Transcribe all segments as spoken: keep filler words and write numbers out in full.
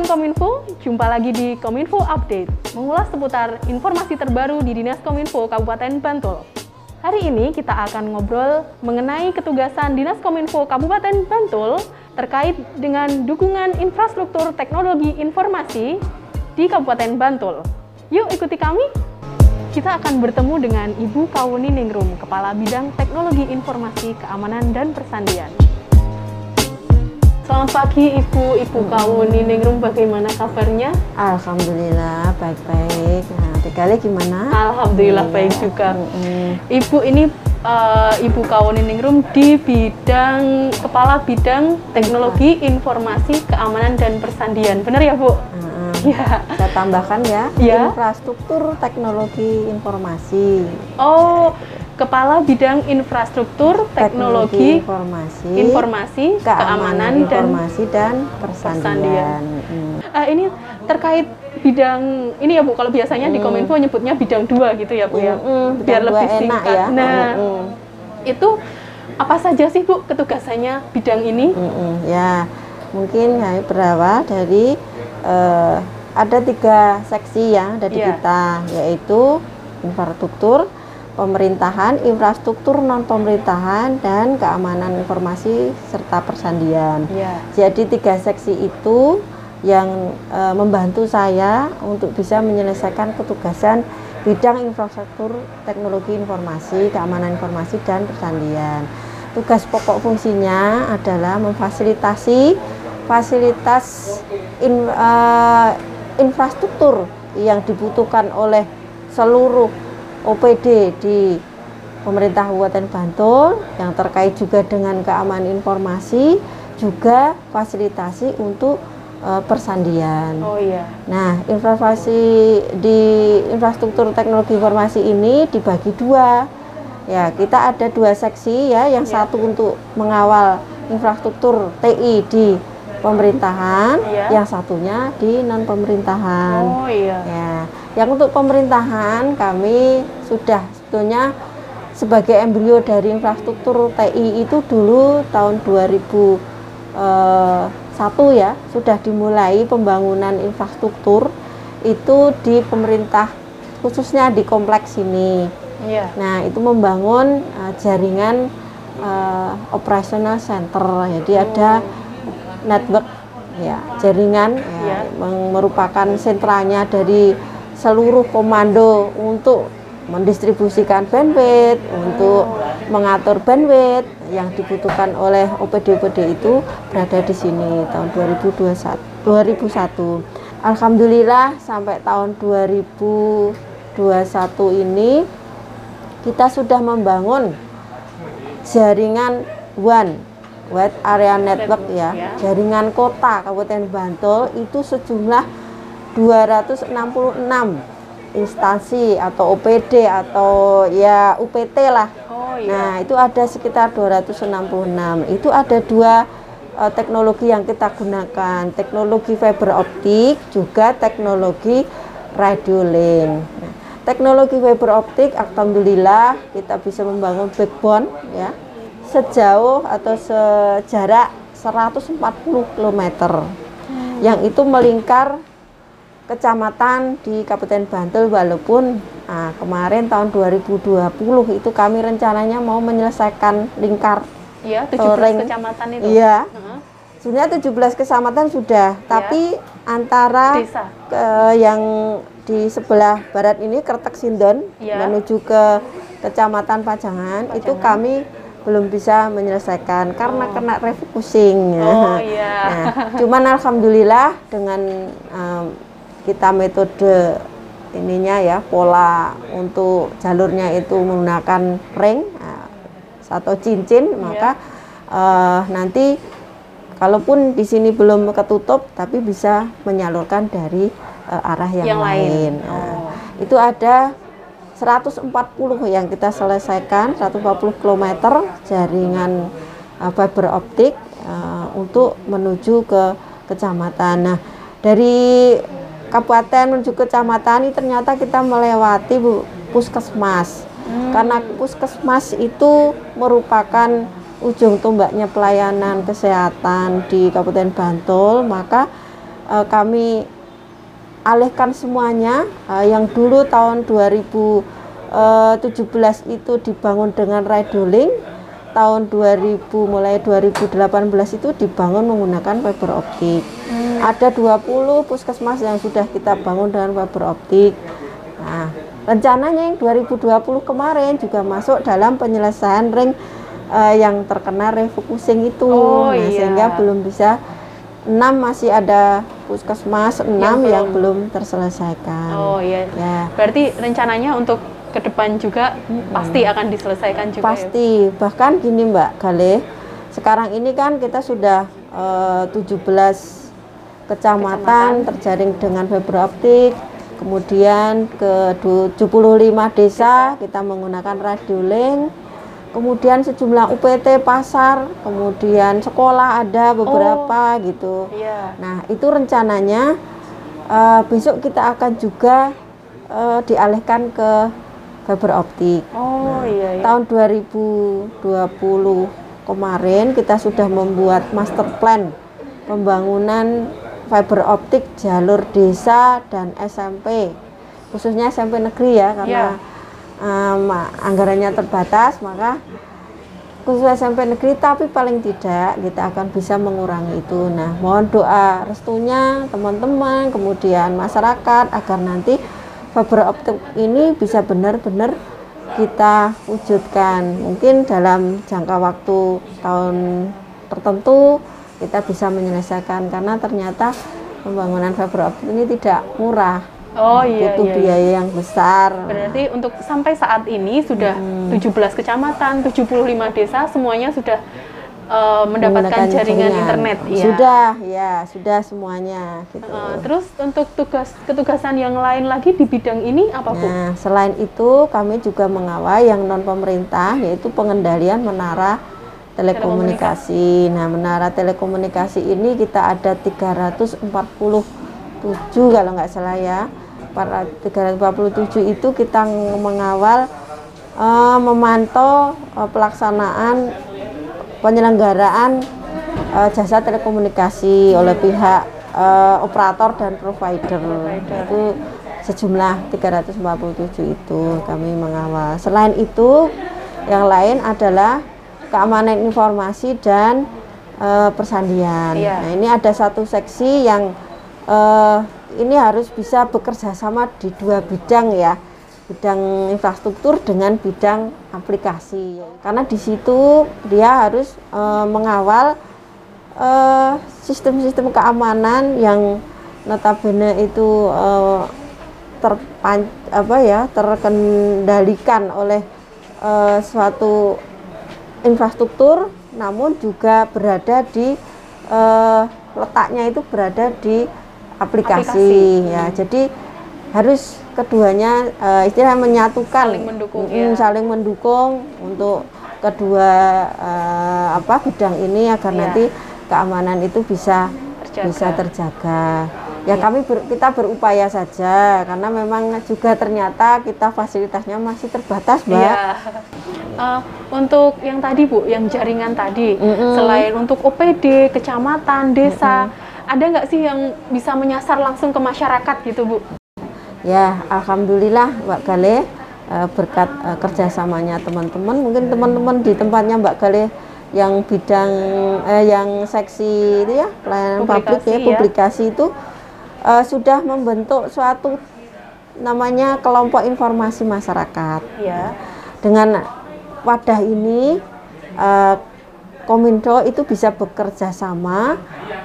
kawan Kominfo, jumpa lagi di Kominfo Update, mengulas seputar informasi terbaru di Dinas Kominfo Kabupaten Bantul. Hari ini kita akan ngobrol mengenai ketugasan Dinas Kominfo Kabupaten Bantul terkait dengan dukungan infrastruktur teknologi informasi di Kabupaten Bantul. Yuk ikuti kami! Kita akan bertemu dengan Ibu Kauniningrum, Kepala Bidang Teknologi Informasi, Keamanan, dan Persandian. Selamat pagi Ibu, Ibu hmm. Kauniningrum, bagaimana kabarnya? Alhamdulillah baik-baik. Nah, Mbak Galih gimana? Alhamdulillah hmm. baik juga. Hmm. Ibu ini uh, Ibu Kauniningrum di bidang Kepala Bidang Teknologi hmm. Informasi Keamanan dan Persandian. Benar ya, Bu? Hmm. Ya. Saya tambahkan ya, ya, Infrastruktur Teknologi Informasi. Oh. Kepala Bidang Infrastruktur Teknologi, Teknologi Informasi, Informasi Keamanan, Keamanan Informasi dan, dan Persandian. Hmm. Uh, ini terkait bidang ini ya Bu, kalau biasanya hmm. di Kominfo nyebutnya bidang dua gitu ya Bu ya, hmm. biar lebih singkat. Ya. Nah, hmm. itu apa saja sih Bu ketugasannya bidang ini? Hmm. Ya, mungkin ya, berawal dari uh, ada tiga seksi ya dari yeah. kita, yaitu infrastruktur pemerintahan, infrastruktur non-pemerintahan, dan keamanan informasi serta persandian. Ya. Jadi tiga seksi itu yang e, membantu saya untuk bisa menyelesaikan ketugasan bidang infrastruktur teknologi informasi, keamanan informasi, dan persandian. Tugas pokok fungsinya adalah memfasilitasi fasilitas in, e, infrastruktur yang dibutuhkan oleh seluruh O P D di pemerintah Kabupaten Bantul yang terkait juga dengan keamanan informasi, juga fasilitasi untuk uh, persandian. Oh iya. Nah, informasi di infrastruktur teknologi informasi ini dibagi dua. Ya, kita ada dua seksi ya, yang iya. satu untuk mengawal infrastruktur T I di pemerintahan, iya. yang satunya di non pemerintahan. Oh iya. Ya. Yang untuk pemerintahan kami sudah sebetulnya sebagai embrio dari infrastruktur T I itu dulu tahun dua ribu satu ya sudah dimulai pembangunan infrastruktur itu di pemerintah khususnya di kompleks ini. Yeah. Nah itu membangun uh, jaringan uh, operational center, jadi oh. ada network ya jaringan ya, yeah. merupakan sentranya dari seluruh komando untuk mendistribusikan bandwidth, untuk mengatur bandwidth yang dibutuhkan oleh O P D O P D itu berada di sini tahun dua ribu satu. Alhamdulillah sampai tahun dua ribu dua puluh satu ini kita sudah membangun jaringan W A N, Wide Area Network ya, jaringan kota Kabupaten Bantul itu sejumlah dua ratus enam puluh enam instansi atau O P D atau ya U P T lah. Oh, iya. Nah itu ada sekitar dua ratus enam puluh enam. Itu ada dua uh, teknologi yang kita gunakan, teknologi fiber optik juga teknologi radio link. Nah, teknologi fiber optik alhamdulillah kita bisa membangun backbone ya sejauh atau sejarak seratus empat puluh kilometer hmm. yang itu melingkar kecamatan di Kabupaten Bantul, walaupun nah, kemarin tahun dua ribu dua puluh itu kami rencananya mau menyelesaikan lingkar ya, tujuh belas kecamatan itu ya, uh-huh. sebenarnya tujuh belas kecamatan sudah ya. Tapi antara ke, yang di sebelah barat ini Kretek Sindon ya. menuju ke kecamatan Pajangan, Pajangan itu kami belum bisa menyelesaikan karena oh. kena refocusing ya. oh, iya. Nah, cuman alhamdulillah dengan um, kita metode ininya ya pola untuk jalurnya itu menggunakan ring atau cincin, maka yeah. uh, nanti kalaupun di sini belum ketutup tapi bisa menyalurkan dari uh, arah yang, yang lain, lain. Oh. Uh, itu ada seratus empat puluh yang kita selesaikan, seratus empat puluh kilometer jaringan uh, fiber optik uh, untuk menuju ke kecamatan. Nah dari kabupaten menuju kecamatan ini ternyata kita melewati puskesmas hmm. karena puskesmas itu merupakan ujung tombaknya pelayanan kesehatan di Kabupaten Bantul, maka uh, kami alihkan semuanya. uh, yang dulu tahun dua ribu tujuh belas itu dibangun dengan ride-hailing, tahun dua ribu mulai dua ribu delapan belas itu dibangun menggunakan fiber optik. Hmm. Ada dua puluh puskesmas yang sudah kita bangun dengan fiber optik. Nah, rencananya yang dua ribu dua puluh kemarin juga masuk dalam penyelesaian ring uh, yang terkena refocusing itu. Oh, nah, iya. Sehingga belum bisa, enam masih ada puskesmas, enam yang, yang belum terselesaikan. Oh iya. Ya. Berarti rencananya untuk ke depan juga hmm. pasti akan diselesaikan juga. Pasti, ya? Bahkan gini Mbak Galih, sekarang ini kan kita sudah uh, tujuh belas kecamatan, kecamatan terjaring dengan fiber optik, kemudian ke tujuh puluh lima desa kita menggunakan radio link, kemudian sejumlah U P T, pasar, kemudian sekolah ada beberapa. Oh, gitu. Iya. Nah, itu rencananya uh, besok kita akan juga uh, dialihkan ke fiber optik. Oh, nah, iya, iya. Tahun dua ribu dua puluh kemarin kita sudah membuat master plan pembangunan fiber optik jalur desa dan S M P, khususnya S M P negeri ya, karena yeah. um, anggarannya terbatas, maka khusus S M P negeri, tapi paling tidak kita akan bisa mengurangi itu. Nah, mohon doa restunya teman-teman, kemudian masyarakat, agar nanti fiber optik ini bisa benar-benar kita wujudkan. Mungkin dalam jangka waktu tahun tertentu kita bisa menyelesaikan, karena ternyata pembangunan fiber optik ini tidak murah. Oh iya, butuh iya, biaya iya. yang besar. Berarti untuk sampai saat ini sudah hmm. tujuh belas kecamatan, tujuh puluh lima desa semuanya sudah uh, mendapatkan jaringan, jaringan internet. Ya. Sudah, ya sudah semuanya. Gitu. Uh, terus untuk tugas ketugasan yang lain lagi di bidang ini apa Bu? Nah, selain itu kami juga mengawal yang non pemerintah, yaitu pengendalian menara telekomunikasi. Nah, menara telekomunikasi ini kita ada tiga ratus empat puluh tujuh kalau nggak salah ya. tiga ratus empat puluh tujuh itu kita mengawal, uh, memantau uh, pelaksanaan penyelenggaraan uh, jasa telekomunikasi oleh pihak uh, operator dan provider. provider. Itu sejumlah tiga ratus empat puluh tujuh itu kami mengawal. Selain itu, yang lain adalah keamanan informasi dan uh, persandian. Iya. Nah, ini ada satu seksi yang uh, ini harus bisa bekerja sama di dua bidang ya, bidang infrastruktur dengan bidang aplikasi. Karena di situ dia harus uh, mengawal sistem-sistem uh, keamanan yang notabene itu uh, terpan apa ya terkendalikan oleh uh, suatu infrastruktur, namun juga berada di uh, letaknya itu berada di aplikasi, aplikasi. ya. Hmm. Jadi harus keduanya uh, istilah menyatukan, saling mendukung, mm, ya. saling mendukung untuk kedua uh, apa bidang ini agar yeah. nanti keamanan itu bisa terjaga. bisa terjaga. Ya, yeah. kami ber, kita berupaya saja, karena memang juga ternyata kita fasilitasnya masih terbatas, Mbak. Yeah. Uh, untuk yang tadi Bu, yang jaringan tadi, mm-hmm. selain untuk O P D, kecamatan, desa, mm-hmm. ada nggak sih yang bisa menyasar langsung ke masyarakat gitu Bu? Ya, alhamdulillah Mbak Galih, berkat kerjasamanya teman-teman, mungkin teman-teman di tempatnya Mbak Galih yang bidang eh, yang seksi itu ya, pelayanan publik ya, publikasi ya. Itu eh, sudah membentuk suatu namanya kelompok informasi masyarakat. Ya. Dengan wadah ini eh, Kominfo itu bisa bekerja sama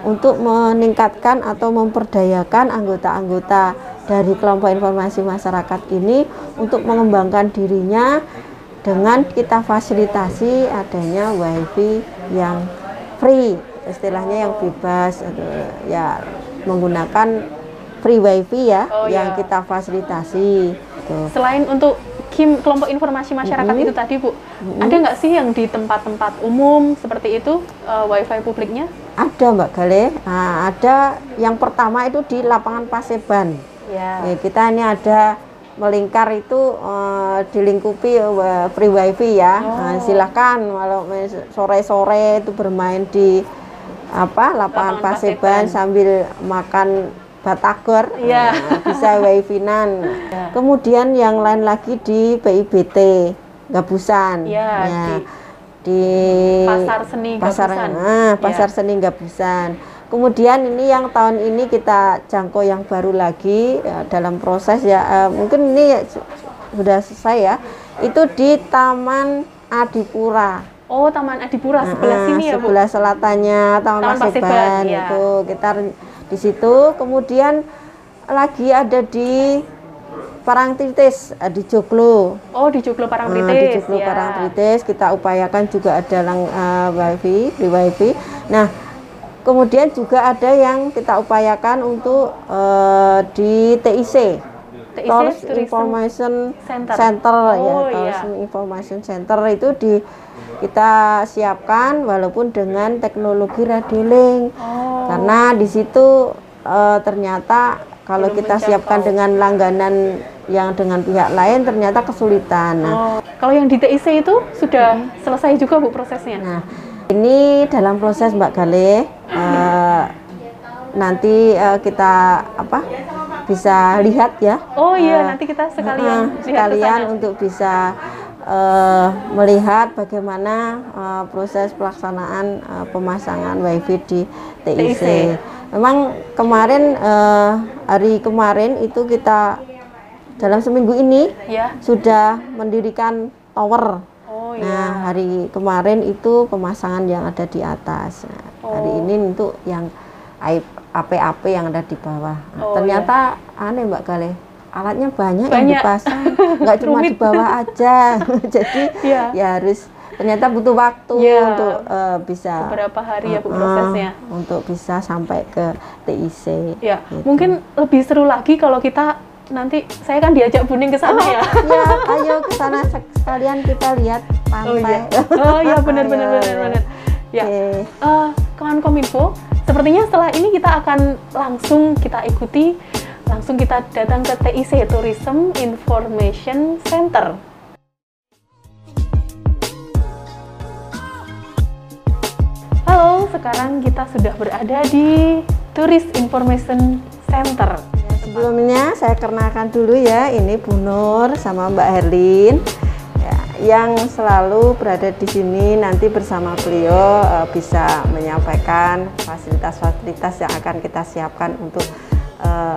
untuk meningkatkan atau memperdayakan anggota-anggota dari kelompok informasi masyarakat ini untuk mengembangkan dirinya dengan kita fasilitasi adanya wifi yang free, istilahnya yang bebas ya, menggunakan free wifi ya, oh, yang ya. kita fasilitasi gitu. Selain untuk K I M, kelompok informasi masyarakat mm-hmm. itu tadi Bu, mm-hmm. ada nggak sih yang di tempat-tempat umum seperti itu uh, wifi publiknya? Ada Mbak Galih, nah, ada yang pertama itu di lapangan Pasiban. Ya. Ya, kita ini ada melingkar itu uh, dilingkupi uh, free wifi ya. Oh. Nah, silakan kalau sore-sore itu bermain di apa lapangan Pasiban sambil makan batagor, yeah. Nah, bisa wifinan. Yeah. Kemudian yang lain lagi di P I B T Gabusan, yeah, ya, di, di pasar seni pasar, Gabusan. Nah, pasar yeah. seni Gabusan. Kemudian ini yang tahun ini kita jangkau yang baru lagi ya, dalam proses ya, eh, mungkin ini sudah selesai ya. Itu di Taman Adipura. Oh, Taman Adipura sebelah nah, sini ya, Bu? Sebelah selatannya Taman, Taman Pasiban ya. Itu kita di situ. Kemudian lagi ada di Parangtritis di Joglo. Oh, di Joglo Parangtritis. Nah, di Joglo ya. Parangtritis kita upayakan juga ada lang uh, wifi, free wifi. Nah, kemudian juga ada yang kita upayakan untuk uh, di T I C. Tourism Information Center, Center oh, ya, Tourism yeah. Information Center itu di kita siapkan walaupun dengan teknologi radio link, oh. karena di situ e, ternyata kalau belum kita mencapai. Siapkan dengan langganan yang dengan pihak lain ternyata kesulitan. Nah, oh. Kalau yang di T I C itu sudah hmm. selesai juga, Bu, prosesnya. Nah, ini dalam proses Mbak Galih e, nanti e, kita apa? bisa lihat ya. Oh iya, uh, nanti kita sekalian uh, sekalian untuk bisa uh, melihat bagaimana uh, proses pelaksanaan uh, pemasangan wifi di T I C. T I C. Memang kemarin uh, hari kemarin itu kita dalam seminggu ini ya. Sudah mendirikan tower. Oh, iya. Nah, hari kemarin itu pemasangan yang ada di atas. Nah, oh. Hari ini untuk yang A P A P yang ada di bawah. Oh, ternyata iya. aneh Mbak Galih, alatnya banyak, banyak. yang dipasang, nggak cuma di bawah aja. Jadi yeah. ya harus ternyata butuh waktu yeah. untuk uh, bisa beberapa hari uh, ya Bu prosesnya uh, untuk bisa sampai ke T I C. Yeah. Gitu. Mungkin lebih seru lagi kalau kita nanti saya kan diajak Buning ke sana oh, ya. Ya, ayo ke sana sekalian kita lihat pantai. Oh iya, benar-benar benar-benar. Ya. Kawan Kominfo, sepertinya setelah ini kita akan langsung kita ikuti, langsung kita datang ke T I C, Tourism Information Center. Halo, sekarang kita sudah berada di Tourist Information Center. Sebelumnya saya kenalkan dulu ya, ini Punur sama Mbak Herlin. Yang selalu berada di sini, nanti bersama beliau uh, bisa menyampaikan fasilitas-fasilitas yang akan kita siapkan untuk uh,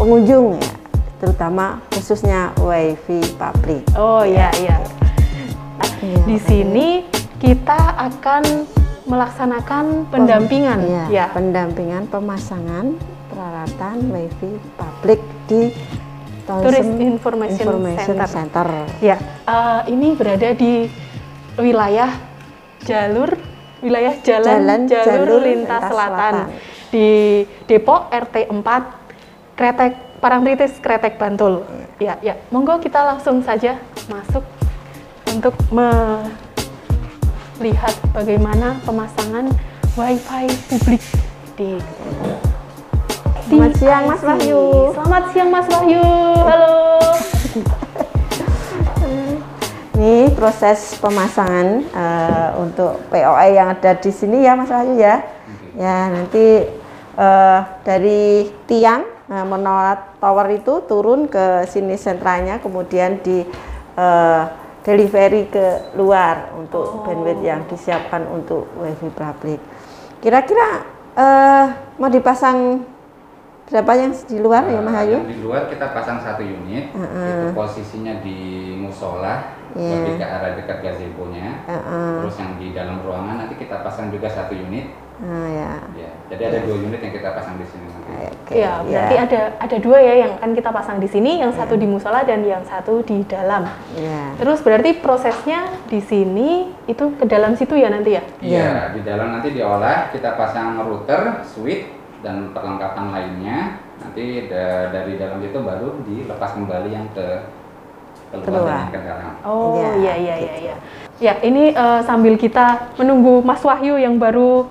pengunjung ya, terutama khususnya wifi publik. Oh ya, iya, iya. Ya, di sini kita akan melaksanakan pendampingan ya, ya. pendampingan pemasangan peralatan wifi publik di Tourist Information, Information Center. Center. Ya, uh, ini berada di wilayah jalur wilayah jalan, jalan jalur, jalur lintas, lintas selatan. selatan di Depok R T empat Kretek Parangtritis Kretek Bantul. Ya, ya, ya. Monggo kita langsung saja masuk untuk melihat bagaimana pemasangan wifi publik di. Selamat siang Mas Wahyu. Selamat siang Mas Wahyu. Halo. Ini proses pemasangan uh, untuk P O I yang ada di sini ya Mas Wahyu ya. Ya, nanti uh, dari tiang uh, menolak tower itu turun ke sini sentranya, kemudian di uh, delivery ke luar untuk oh. bandwidth yang disiapkan untuk wifi publik. Kira-kira uh, mau dipasang berapa yang di luar uh, ya Mas Hayu? Di luar kita pasang satu unit, uh -uh. itu posisinya di musola, yeah. lebih ke arah dekat gazebo-nya. Uh -uh. Terus yang di dalam ruangan nanti kita pasang juga satu unit. Uh, yeah. ya, jadi ada yeah. dua unit yang kita pasang di sini. Okay. Ya, berarti yeah. ada ada dua ya yang akan kita pasang di sini, yang satu yeah. di musola dan yang satu di dalam. Yeah. Terus berarti prosesnya di sini itu ke dalam situ ya nanti ya? Iya, yeah. yeah. di dalam nanti diolah, kita pasang router, switch, dan perlengkapan lainnya. Nanti da dari dalam itu baru dilepas kembali yang ke keluar dan ke dalam. Oh iya iya iya iya. Ya, ini uh, sambil kita menunggu Mas Wahyu yang baru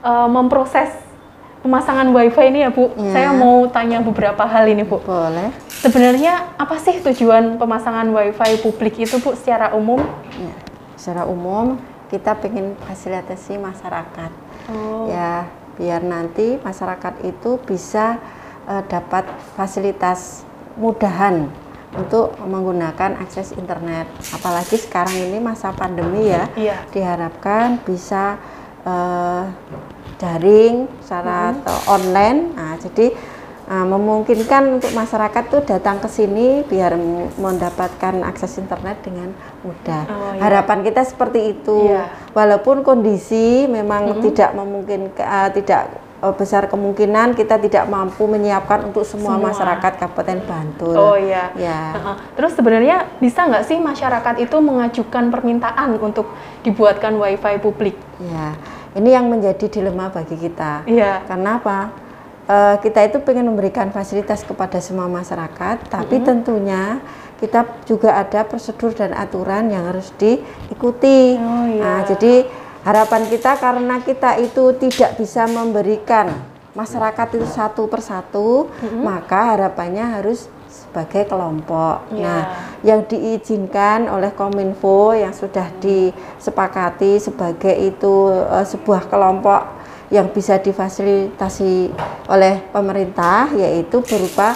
uh, memproses pemasangan wifi ini ya Bu. Ya. Saya mau tanya beberapa hal ini Bu. Boleh. Sebenarnya apa sih tujuan pemasangan wifi publik itu Bu secara umum? Ya. Secara umum kita pengen fasilitasi masyarakat. oh. ya biar nanti masyarakat itu bisa uh, dapat fasilitas mudahan untuk menggunakan akses internet. Apalagi sekarang ini masa pandemi ya, iya. diharapkan bisa uh, daring secara mm-hmm. online. Nah, jadi uh, memungkinkan untuk masyarakat tuh datang ke sini biar mendapatkan akses internet dengan mudah. Oh, iya. Harapan kita seperti itu. Iya. Walaupun kondisi memang mm-hmm. tidak memungkinkan, uh, tidak besar kemungkinan kita tidak mampu menyiapkan untuk semua, semua. masyarakat Kabupaten Bantul. Oh iya. Ya. Uh-huh. Terus sebenarnya bisa nggak sih masyarakat itu mengajukan permintaan untuk dibuatkan wifi publik? Ya, ini yang menjadi dilema bagi kita. Iya. Kenapa? E, kita itu pengen memberikan fasilitas kepada semua masyarakat, tapi mm-hmm. tentunya kita juga ada prosedur dan aturan yang harus diikuti. Oh iya. Nah, jadi harapan kita karena kita itu tidak bisa memberikan masyarakat itu satu persatu, mm-hmm. maka harapannya harus sebagai kelompok. Yeah. Nah, yang diizinkan oleh Kominfo yang sudah disepakati sebagai itu uh, sebuah kelompok yang bisa difasilitasi oleh pemerintah, yaitu berupa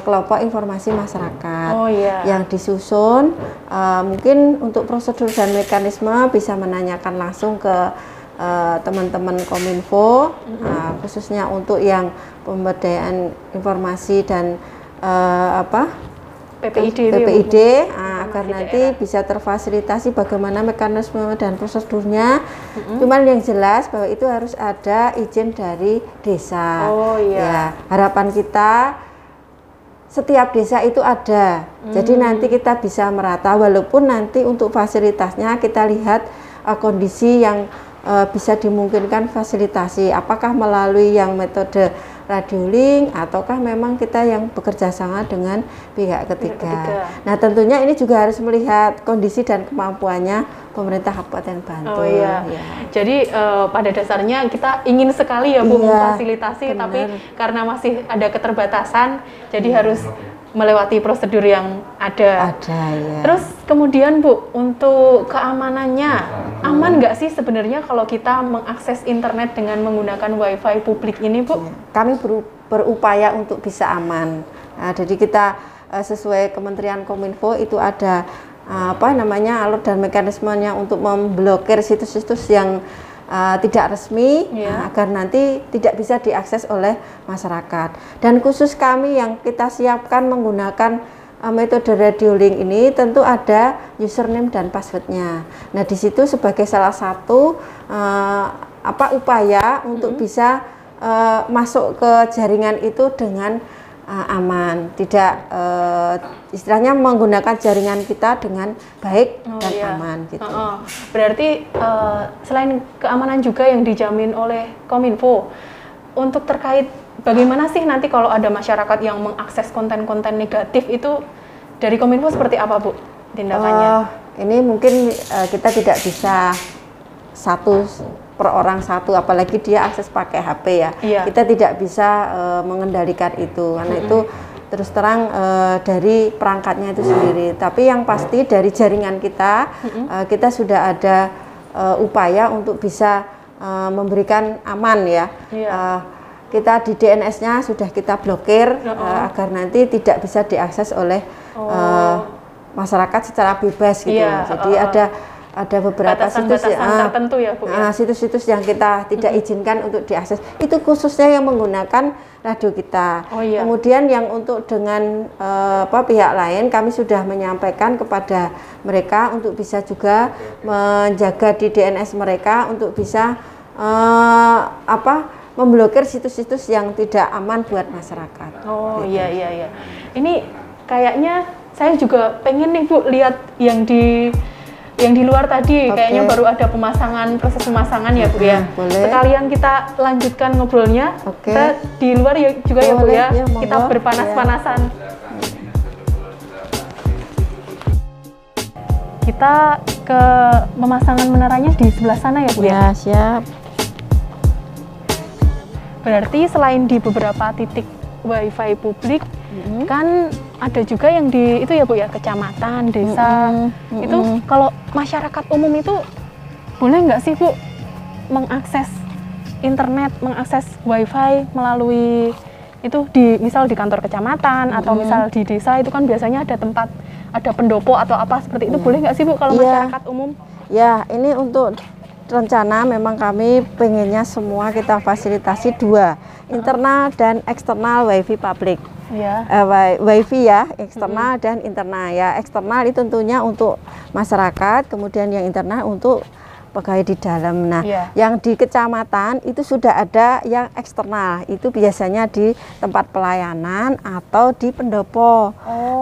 kelompok informasi masyarakat oh, yeah. yang disusun uh, mungkin untuk prosedur dan mekanisme bisa menanyakan langsung ke uh, teman-teman Kominfo, mm-hmm. uh, khususnya untuk yang pemberdayaan informasi dan uh, apa P P I D, P P I D uh, agar nanti daerah. bisa terfasilitasi bagaimana mekanisme dan prosedurnya. Mm-hmm. Cuman yang jelas bahwa itu harus ada izin dari desa. Oh, yeah. Ya, harapan kita setiap desa itu ada, hmm. jadi nanti kita bisa merata, walaupun nanti untuk fasilitasnya kita lihat uh, kondisi yang uh, bisa dimungkinkan fasilitasi, apakah melalui yang metode radiolink ataukah memang kita yang bekerja sama dengan pihak ketiga. Pihak ketiga. Nah tentunya ini juga harus melihat kondisi dan kemampuannya pemerintah Kabupaten Bantul. Oh, iya. ya. Jadi uh, pada dasarnya kita ingin sekali ya Bu iya, memfasilitasi, bener. tapi karena masih ada keterbatasan, jadi iya. harus melewati prosedur yang ada. Ada ya. Terus kemudian Bu, untuk keamanannya, aman nggak sih sebenarnya kalau kita mengakses internet dengan menggunakan wifi publik ini Bu? Kami berupaya untuk bisa aman. Nah, jadi kita sesuai Kementerian Kominfo itu ada apa namanya alur dan mekanismenya untuk memblokir situs-situs yang Uh, tidak resmi yeah. uh, agar nanti tidak bisa diakses oleh masyarakat. Dan khusus kami yang kita siapkan menggunakan uh, metode radiolink ini tentu ada username dan passwordnya. Nah di situ sebagai salah satu uh, apa upaya mm-hmm. untuk bisa uh, masuk ke jaringan itu dengan Uh, aman, tidak uh, istilahnya menggunakan jaringan kita dengan baik oh, dan iya. aman gitu. Uh, uh. Berarti uh, selain keamanan juga yang dijamin oleh Kominfo, untuk terkait bagaimana sih nanti kalau ada masyarakat yang mengakses konten-konten negatif itu dari Kominfo seperti apa Bu tindakannya? Uh, ini mungkin uh, kita tidak bisa satu per orang satu, apalagi dia akses pakai H P ya. Iya. Kita tidak bisa uh, mengendalikan itu, karena mm-hmm. itu terus terang uh, dari perangkatnya itu sendiri. Tapi yang pasti dari jaringan kita, mm-hmm. uh, kita sudah ada uh, upaya untuk bisa uh, memberikan aman ya. Iya. Uh, kita di D N S-nya sudah kita blokir oh. uh, agar nanti tidak bisa diakses oleh oh. uh, masyarakat secara bebas gitu. Iya. Jadi oh. ada ada beberapa batasan, situs batasan ya, tertentu ya, Bu, ya? situs-situs yang kita tidak izinkan untuk diakses. Itu khususnya yang menggunakan radio kita. Oh, iya. Kemudian yang untuk dengan uh, apa pihak lain kami sudah menyampaikan kepada mereka untuk bisa juga menjaga di D N S mereka untuk bisa uh, apa memblokir situs-situs yang tidak aman buat masyarakat. Oh gitu. iya iya iya. Ini kayaknya saya juga pengen nih Bu lihat yang di yang di luar tadi, okay. kayaknya baru ada pemasangan, proses pemasangan ya Bu ya. Boleh. Sekalian kita lanjutkan ngobrolnya. Oke. Okay. Di luar ya, juga boleh, ya Bu ya, ya kita berpanas-panasan. Ya. Kita ke pemasangan menaranya di sebelah sana ya Bu ya? Ya, siap. Berarti selain di beberapa titik wifi publik, mm-hmm. kan ada juga yang di itu ya Bu ya, kecamatan, desa. Mm-hmm. Mm-hmm. Itu kalau masyarakat umum itu boleh nggak sih Bu mengakses internet, mengakses wifi melalui itu di misal di kantor kecamatan mm-hmm. atau misal di desa itu kan biasanya ada tempat, ada pendopo atau apa seperti itu, mm. boleh nggak sih Bu kalau yeah. masyarakat umum? Ya, yeah, ini untuk rencana memang kami pengennya semua kita fasilitasi dua, internal dan eksternal wifi publik. Ya. Uh, wifi ya, eksternal mm-hmm. dan internal ya. Eksternal itu tentunya untuk masyarakat, kemudian yang internal untuk pegawai di dalam. Nah, yeah. yang di kecamatan itu sudah ada yang eksternal, itu biasanya di tempat pelayanan atau di pendopo. Oh.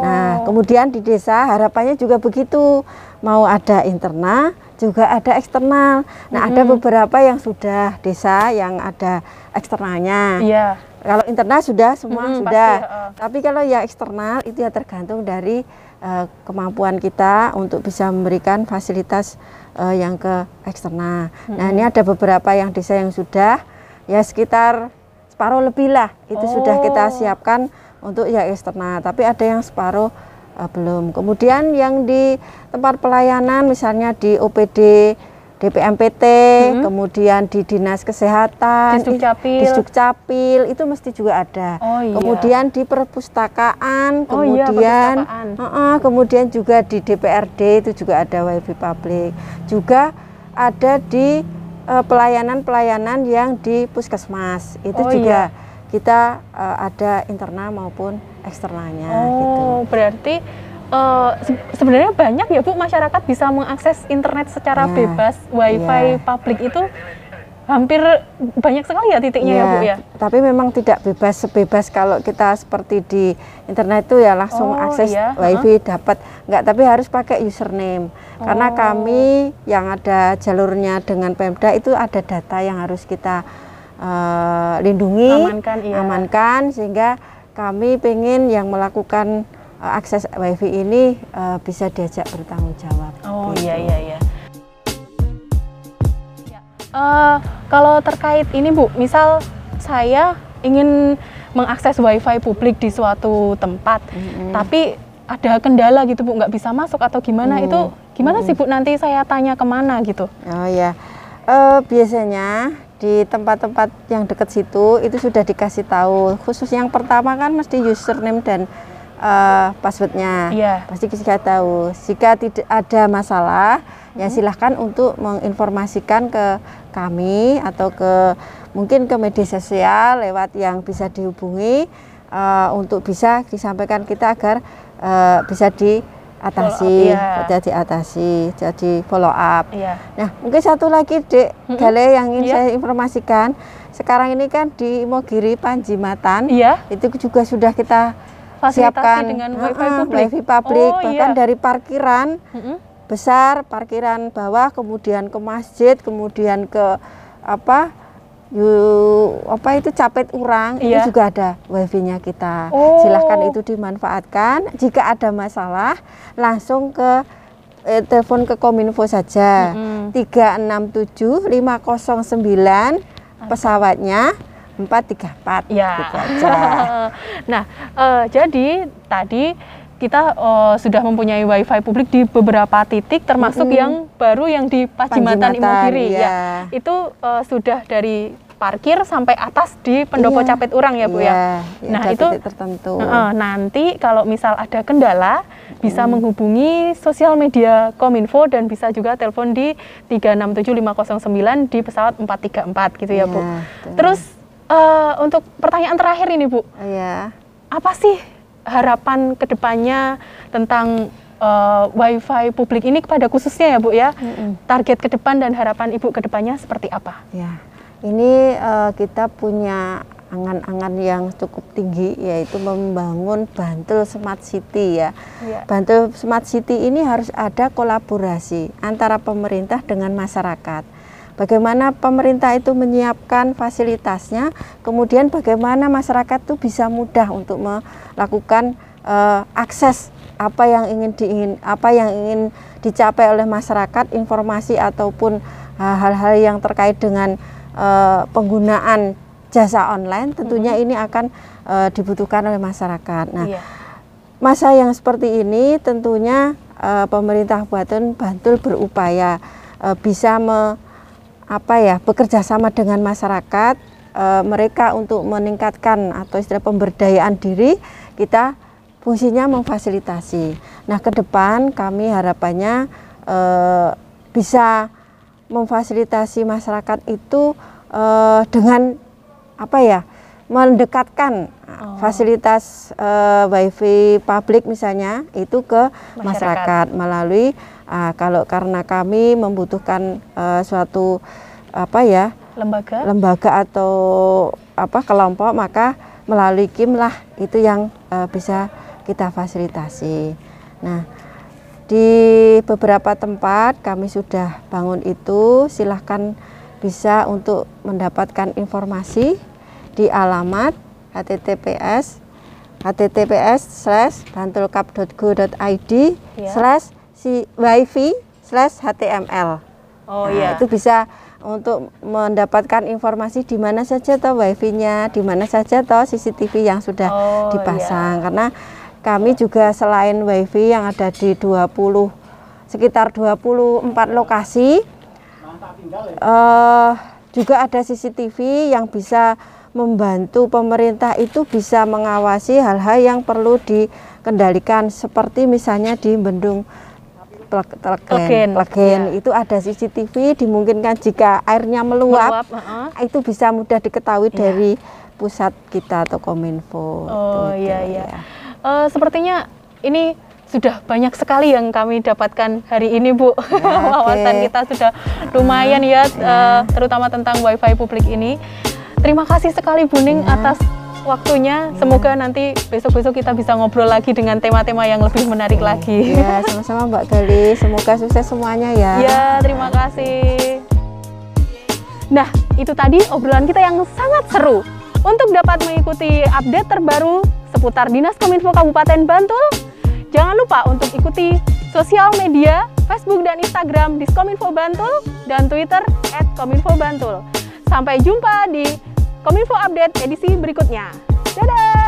Nah, kemudian di desa harapannya juga begitu, mau ada internal juga ada eksternal. Nah, mm-hmm. ada beberapa yang sudah desa yang ada eksternalnya. Yeah. Kalau internal sudah semua hmm, sudah, pasti, uh. tapi kalau ya eksternal itu ya tergantung dari uh, kemampuan kita untuk bisa memberikan fasilitas uh, yang ke eksternal. Hmm. Nah, ini ada beberapa yang desa yang sudah, ya sekitar separuh lebih lah itu oh. sudah kita siapkan untuk ya eksternal. Tapi ada yang separuh uh, belum. Kemudian yang di tempat pelayanan, misalnya di O P D. D P M P T, hmm. kemudian di Dinas Kesehatan, di Dukcapil. Di Dukcapil itu mesti juga ada. Oh, iya. Kemudian di perpustakaan, oh, kemudian iya, perpustakaan. Uh -uh, kemudian juga di D P R D itu juga ada wifi publik. Juga ada di pelayanan-pelayanan uh, yang di Puskesmas. Itu oh, juga iya. kita uh, ada internal maupun eksternalnya. Oh, gitu. Berarti Uh, se sebenarnya banyak ya Bu, masyarakat bisa mengakses internet secara yeah. bebas, wifi yeah. publik itu hampir banyak sekali ya titiknya yeah. ya Bu ya. Tapi memang tidak bebas sebebas kalau kita seperti di internet itu ya langsung oh, akses yeah. wifi uh -huh. dapat, enggak, tapi harus pakai username. Oh. Karena kami yang ada jalurnya dengan Pemda itu ada data yang harus kita uh, lindungi, amankan, iya. amankan, sehingga kami pengen yang melakukan akses wifi ini uh, bisa diajak bertanggung jawab. Oh gitu. iya iya iya. Uh, kalau terkait ini Bu, misal saya ingin mengakses wifi publik di suatu tempat, mm-hmm. tapi ada kendala gitu Bu, nggak bisa masuk atau gimana mm. itu? Gimana mm. sih Bu nanti saya tanya kemana gitu? Oh iya, uh, biasanya di tempat-tempat yang dekat situ itu sudah dikasih tahu. Khusus yang pertama kan mesti username dan Uh, passwordnya yeah. pasti kita tahu. Jika tidak ada masalah, mm-hmm. ya silahkan untuk menginformasikan ke kami atau ke mungkin ke media sosial lewat yang bisa dihubungi uh, untuk bisa disampaikan kita agar uh, bisa diatasi, follow up, yeah. diatasi, jadi follow up. Yeah. Nah, mungkin satu lagi Dek Galih mm-hmm. yang ingin yeah. saya informasikan. Sekarang ini kan di Imogiri Panjimatan, yeah. itu juga sudah kita fasilitasi siapkan dengan wifi uh, publik, wifi publik. Oh, bahkan iya. dari parkiran mm-hmm. besar, parkiran bawah, kemudian ke masjid, kemudian ke apa, yu, apa itu capet urang, iya. itu juga ada wifi-nya kita. Oh. Silahkan itu dimanfaatkan. Jika ada masalah, langsung ke eh, telepon ke Kominfo saja. Mm-hmm. tiga enam tujuh lima nol sembilan pesawatnya. empat tiga empat ya. Nah, uh, jadi tadi kita uh, sudah mempunyai wifi publik di beberapa titik, termasuk mm-hmm. yang baru yang di Panjimatan, Panjimatan Imogiri ya. ya. Itu uh, sudah dari parkir sampai atas di pendopo iya. capet urang ya Bu iya. ya. Nah, ya, itu tertentu. Uh, nanti kalau misal ada kendala mm. bisa menghubungi sosial media Kominfo dan bisa juga telepon di tiga enam tujuh lima nol sembilan di pesawat empat tiga empat gitu ya, ya Bu. Betul. Terus Uh, untuk pertanyaan terakhir ini Bu, yeah. apa sih harapan kedepannya tentang uh, wifi publik ini kepada khususnya ya Bu ya? Mm-mm. Target ke depan dan harapan Ibu ke depannya seperti apa? Ya, ini uh, kita punya angan-angan yang cukup tinggi, yaitu membangun Bantul Smart City ya. Yeah. Bantul Smart City ini harus ada kolaborasi antara pemerintah dengan masyarakat. Bagaimana pemerintah itu menyiapkan fasilitasnya, kemudian bagaimana masyarakat itu bisa mudah untuk melakukan uh, akses apa yang ingin diingin, apa yang ingin dicapai oleh masyarakat, informasi ataupun hal-hal uh, yang terkait dengan uh, penggunaan jasa online. Tentunya mm-hmm. ini akan uh, dibutuhkan oleh masyarakat. Nah, yeah. masa yang seperti ini tentunya uh, pemerintah Kabupaten Bantul berupaya uh, bisa me apa ya, bekerja sama dengan masyarakat, e, mereka untuk meningkatkan atau istilah pemberdayaan diri, kita fungsinya memfasilitasi. Nah, ke depan kami harapannya e, bisa memfasilitasi masyarakat itu e, dengan apa ya, mendekatkan oh. fasilitas e, wifi publik misalnya itu ke masyarakat, masyarakat melalui ah, kalau karena kami membutuhkan e, suatu apa ya lembaga lembaga atau apa kelompok, maka melalui K I M lah itu yang e, bisa kita fasilitasi. Nah, di beberapa tempat kami sudah bangun itu, silahkan bisa untuk mendapatkan informasi di alamat h t t p s slash bantulkap dot go dot i d slash wifi slash h t m l. Oh iya, nah, itu bisa untuk mendapatkan informasi di mana saja toh wifi-nya, di mana saja toh C C T V yang sudah oh, dipasang. Iya. Karena kami juga selain wifi yang ada di dua puluh sekitar dua puluh empat lokasi, uh, juga ada C C T V yang bisa membantu pemerintah itu bisa mengawasi hal-hal yang perlu dikendalikan, seperti misalnya di bendung Plegen, plegen ya. Itu ada C C T V, dimungkinkan jika airnya meluap, meluap uh-uh. itu bisa mudah diketahui ya. Dari pusat kita atau Kominfo. Oh itu, iya itu, iya. Ya. Uh, sepertinya ini sudah banyak sekali yang kami dapatkan hari ini, Bu. Wawasan ya, okay. kita sudah lumayan ya, ya. Uh, terutama tentang wifi publik ini. Terima kasih sekali, Bu Ning, ya. atas waktunya. Ya. Semoga nanti besok-besok kita bisa ngobrol lagi dengan tema-tema yang lebih menarik ya. lagi. Ya, sama-sama Mbak Galih. Semoga sukses semuanya ya. Ya, terima kasih. Nah, itu tadi obrolan kita yang sangat seru. Untuk dapat mengikuti update terbaru seputar Dinas Kominfo Kabupaten Bantul, jangan lupa untuk ikuti sosial media Facebook dan Instagram di Kominfo Bantul dan Twitter at Kominfo Bantul. Sampai jumpa di Kominfo Update edisi berikutnya. Dadah!